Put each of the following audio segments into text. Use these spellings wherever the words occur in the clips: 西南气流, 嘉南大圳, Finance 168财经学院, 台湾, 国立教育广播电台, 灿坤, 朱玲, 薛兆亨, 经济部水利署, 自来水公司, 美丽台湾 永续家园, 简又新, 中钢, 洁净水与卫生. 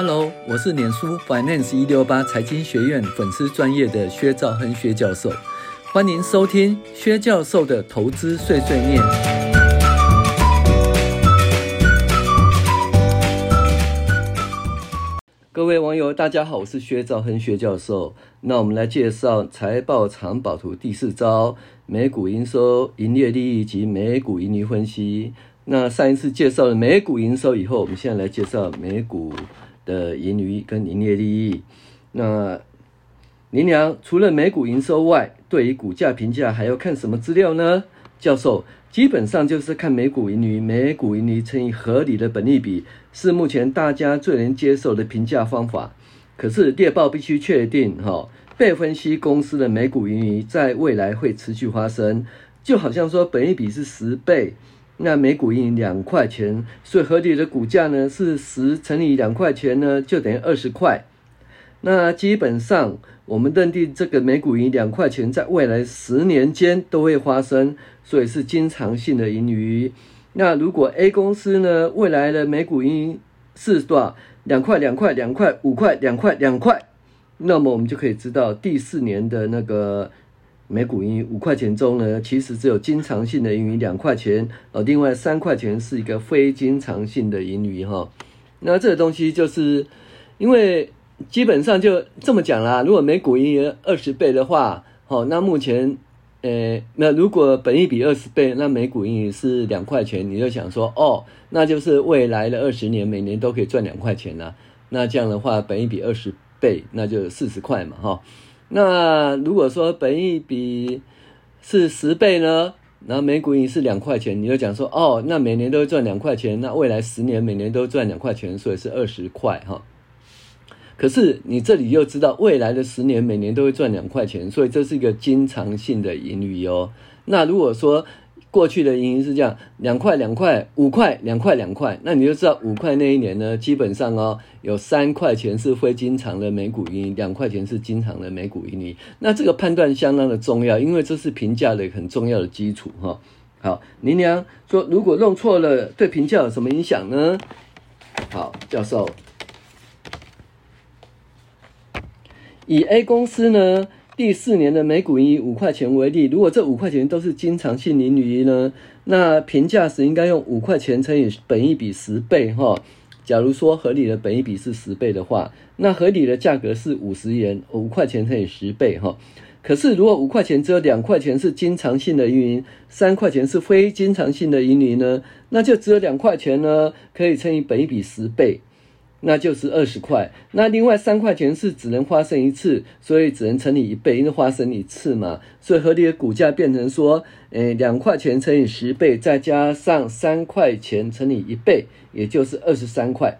Hello， 我是脸书 Finance 168财经学院粉丝专业的薛兆亨薛教授，欢迎收听薛教授的投资碎碎念。各位网友大家好，我是薛兆亨薛教授。那我们来介绍财报藏宝图第4招，每股营收、营业利益及每股盈余分析。那上一次介绍了每股营收以后，我们现在来介绍每股的盈余跟营业利益。那林良，除了每股营收外，对于股价评价还要看什么资料呢？教授，基本上就是看每股盈余，每股盈余乘以合理的本益比，是目前大家最能接受的评价方法。可是猎豹必须确定被分析公司的每股盈余在未来会持续发生，就好像说本益比是10倍，那每股盈余2块钱，所以合理的股价呢是10乘以2块钱呢，就等于20块。那基本上我们认定这个每股盈余2块钱在未来10年间都会发生，所以是经常性的盈余。那如果 A 公司呢未来的每股盈余是多少？2块2块2块5块2块2块，那么我们就可以知道第4年的那个每股盈余5块钱中呢，其实只有经常性的盈余2块钱，另外3块钱是一个非经常性的盈余哈。那这个东西就是因为基本上就这么讲啦，如果每股盈余20倍的话，那目前那如果本益比20倍，那每股盈余是2块钱，你就想说那就是未来的20年每年都可以赚2块钱啦。那这样的话本益比20倍那就40块嘛那如果说本益比是10倍呢，然后每股盈余是2块钱，你就讲说那每年都赚2块钱，那未来10年每年都赚2块钱，所以是20块可是你这里又知道未来的10年每年都会赚2块钱，所以这是一个经常性的盈余那如果说过去的盈余是这样2块2块5块2块2块，那你就知道5块那一年呢基本上有3块钱是非经常的每股盈余，2块钱是经常的每股盈余。那这个判断相当的重要，因为这是评价的很重要的基础好，林良说如果弄错了对评价有什么影响呢？好，教授，以 A 公司呢第4年的每股盈余5块钱为例，如果这5块钱都是经常性盈余呢，那评价时应该用5块钱乘以本益比10倍假如说合理的本益比是10倍的话，那合理的价格是50元，5块钱乘以10倍可是如果5块钱只有2块钱是经常性的盈余，3块钱是非经常性的盈余呢，那就只有2块钱呢可以乘以本益比10倍，那就是20块。那另外3块钱是只能发生一次，所以只能乘以1倍，因为发生一次嘛，所以合理的股价变成说2块钱乘以10倍再加上3块钱乘以1倍，也就是23块。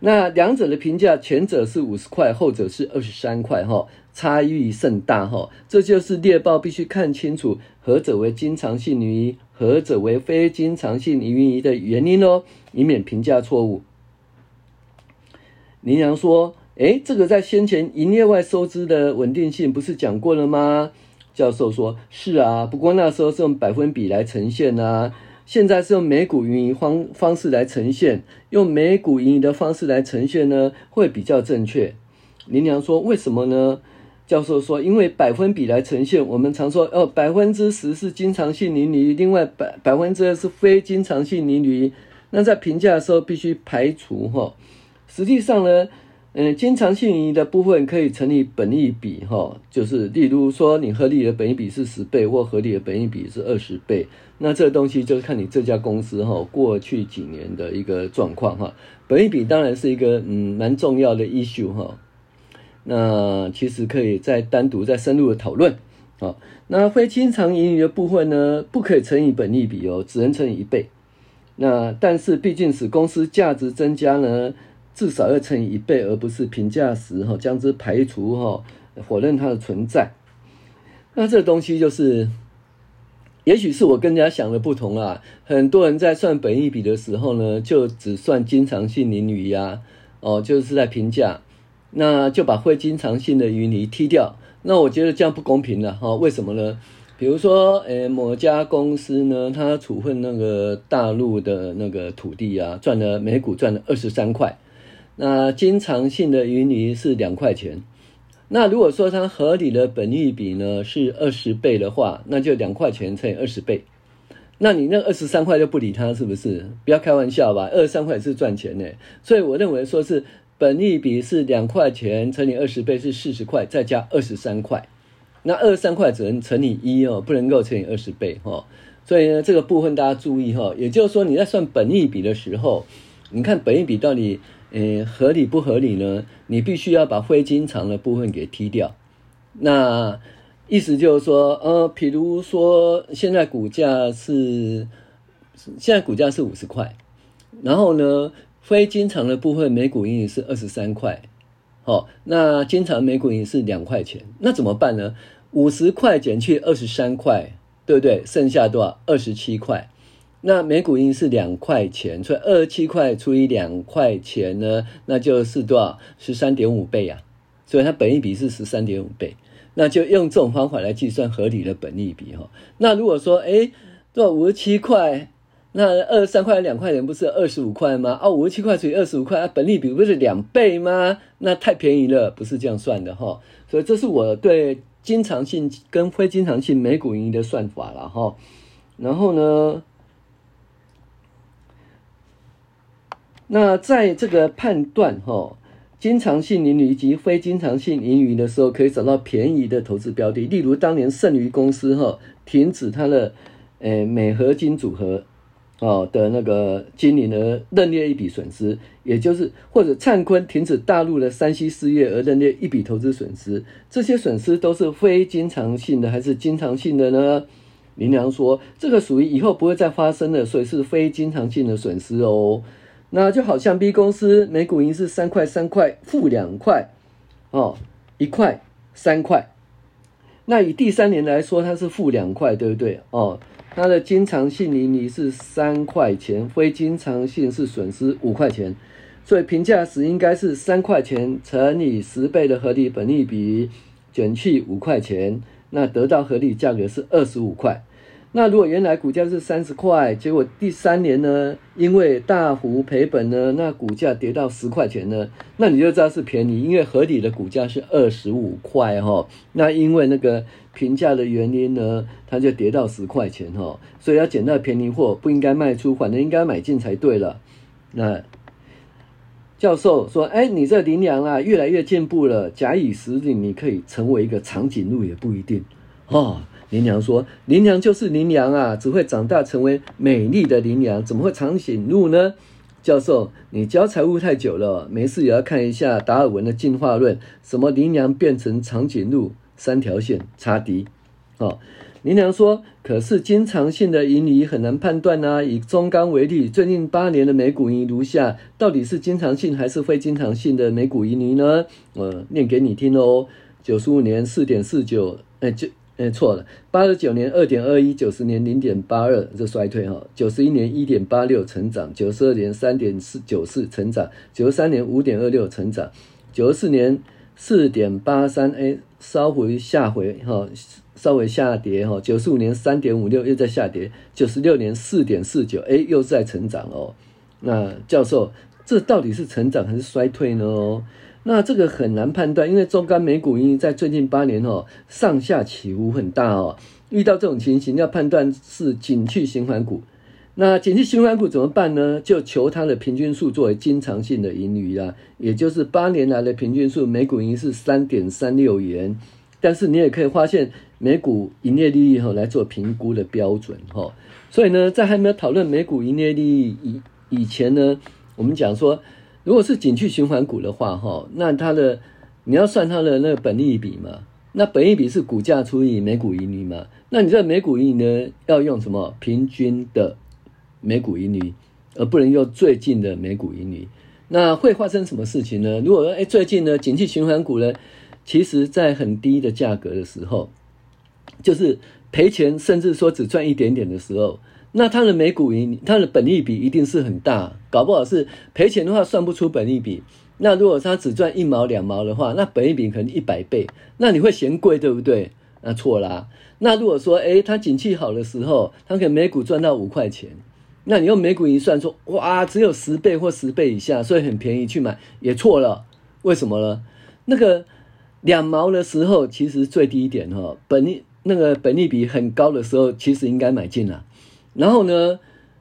那两者的评价，前者是50块，后者是23块差异甚大这就是猎豹必须看清楚何者为经常性盈余，何者为非经常性盈余的原因以免评价错误。林良说这个在先前营业外收支的稳定性不是讲过了吗？教授说是啊，不过那时候是用百分比来呈现现在是用每股盈余方式来呈现，用每股盈余的方式来呈现呢会比较正确。林良说为什么呢？教授说因为百分比来呈现，我们常说10% 是经常性盈余，另外 2% 是非经常性盈余，那在评价的时候必须排除实际上呢经常性盈余的部分可以乘以本益比就是例如说你合理的本益比是10倍或合理的本益比是20倍，那这个东西就是看你这家公司过去几年的一个状况本益比当然是一个蛮重要的 issue那其实可以再单独再深入的讨论那非经常盈余的部分呢不可以乘以本益比只能乘以1倍，那但是毕竟使公司价值增加呢至少要乘以1倍，而不是评价时将之排除否认它的存在。那这东西就是也许是我跟人家想的不同啦，很多人在算本益比的时候呢就只算经常性盈余就是在评价，那就把非经常性的盈余踢掉，那我觉得这样不公平啦为什么呢？比如说某家公司呢它处分那个大陆的那个土地赚了每股赚了23块，那经常性的盈利是2块钱。那如果说它合理的本益比呢是20倍的话，那就2块钱乘以20倍。那你那23块就不理它，是不是？不要开玩笑吧，23块是赚钱的。所以我认为说是本益比是2块钱乘以20倍是40块，再加23块。那23块只能乘以1哦，不能够乘以20倍哦。所以呢，这个部分大家注意哦。也就是说你在算本益比的时候，你看本益比到底合理不合理呢？你必须要把非经常的部分给踢掉。那意思就是说，比如说现在股价是50块，然后呢，非经常的部分每股盈利是23块，那经常每股盈利是2块钱，那怎么办呢？50块减去23块，对不对？剩下多少？27块。那每股盈利是2块钱，所以27块除以2块钱呢，那就是多少？ 13.5 倍啊。所以它本益比是 13.5 倍。那就用这种方法来计算合理的本益比齁。那如果说做57块，那23块2块钱不是25块吗？57块除以25块，本益比不是2倍吗？那太便宜了，不是这样算的齁。所以这是我对经常性跟非经常性每股盈利的算法啦齁。然后呢，那在这个判断经常性盈余及非经常性盈余的时候，可以找到便宜的投资标的，例如当年剩余公司停止它的每合金组合的那个经营而认列一笔损失，也就是或者灿坤停止大陆的山西事业而认列一笔投资损失，这些损失都是非经常性的还是经常性的呢？林良说这个属于以后不会再发生的，所以是非经常性的损失哦。那就好像 B 公司每股盈是3块3块负2块1块3块，那以第三年来说它是负2块，对不对？它的经常性盈利是3块钱，非经常性是损失5块钱，所以评价时应该是3块钱乘以10倍的合理本益比减去5块钱，那得到合理价格是25块。那如果原来股价是30块，结果第三年呢，因为大幅赔本呢，那股价跌到10块钱呢，那你就知道是便宜，因为合理的股价是25块那因为那个评价的原因呢，它就跌到10块钱所以要捡到便宜货，不应该卖出，反正应该买进才对了。那教授说，你这林良啊，越来越进步了，假以时日，你可以成为一个长颈鹿也不一定林良说，羚羊就是羚羊啊，只会长大成为美丽的羚羊，怎么会长颈鹿呢？教授，你教财务太久了，没事也要看一下达尔文的进化论，什么羚羊变成长颈鹿3条线差敌。林良说，可是经常性的盈利很难判断啊，以中钢为例，最近8年的每股盈利如下，到底是经常性还是非经常性的每股盈利呢？我念给你听哦，95年 4.49 错了，89年 2.21， 90年 0.82 这衰退91年 1.86 成长，92年 3.94 成长，93年 5.26 成长，94年 4.83 稍微下跌95年 3.56 又在下跌，96年 4.49 又在成长那教授，这到底是成长还是衰退呢那这个很难判断，因为中钢每股盈利在最近8年上下起伏很大遇到这种情形，要判断是景气循环股。那景气循环股怎么办呢？就求它的平均数作为经常性的盈余啦，也就是8年来的平均数，每股盈利是 3.36 元。但是你也可以发现每股营业利益来做评估的标准所以呢，在还没有讨论每股营业利益以前呢，我们讲说，如果是景气循环股的话那你要算它的那个本益比嘛，那本益比是股价除以每股盈利嘛，那你这每股盈利呢要用什么？平均的每股盈利，而不能用最近的每股盈利。那会发生什么事情呢？如果最近呢景气循环股呢，其实在很低的价格的时候，就是赔钱甚至说只赚一点点的时候，那它的每股盈，它的本益比一定是很大，搞不好是赔钱的话算不出本益比。那如果它只赚1毛2毛的话，那本益比可能100倍，那你会嫌贵，对不对？那错啦。那如果说它景气好的时候，它可能每股赚到5块钱，那你用每股一算说，哇，只有10倍或10倍以下，所以很便宜去买，也错了。为什么呢？那个2毛的时候，其实最低一点哈，本利比很高的时候，其实应该买进啦。然后呢，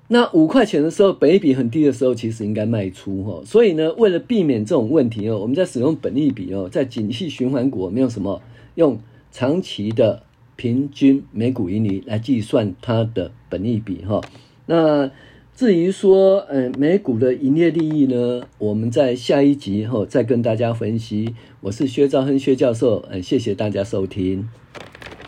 那5块钱的时候，本利比很低的时候，其实应该卖出哈。所以呢，为了避免这种问题哦，我们在使用本利比哦，在景气循环股没有什么用长期的平均每股盈利来计算它的本利比哈。那至于说，美股的营业利益呢，我们在下一集后再跟大家分析。我是薛兆亨薛教授，谢谢大家收听。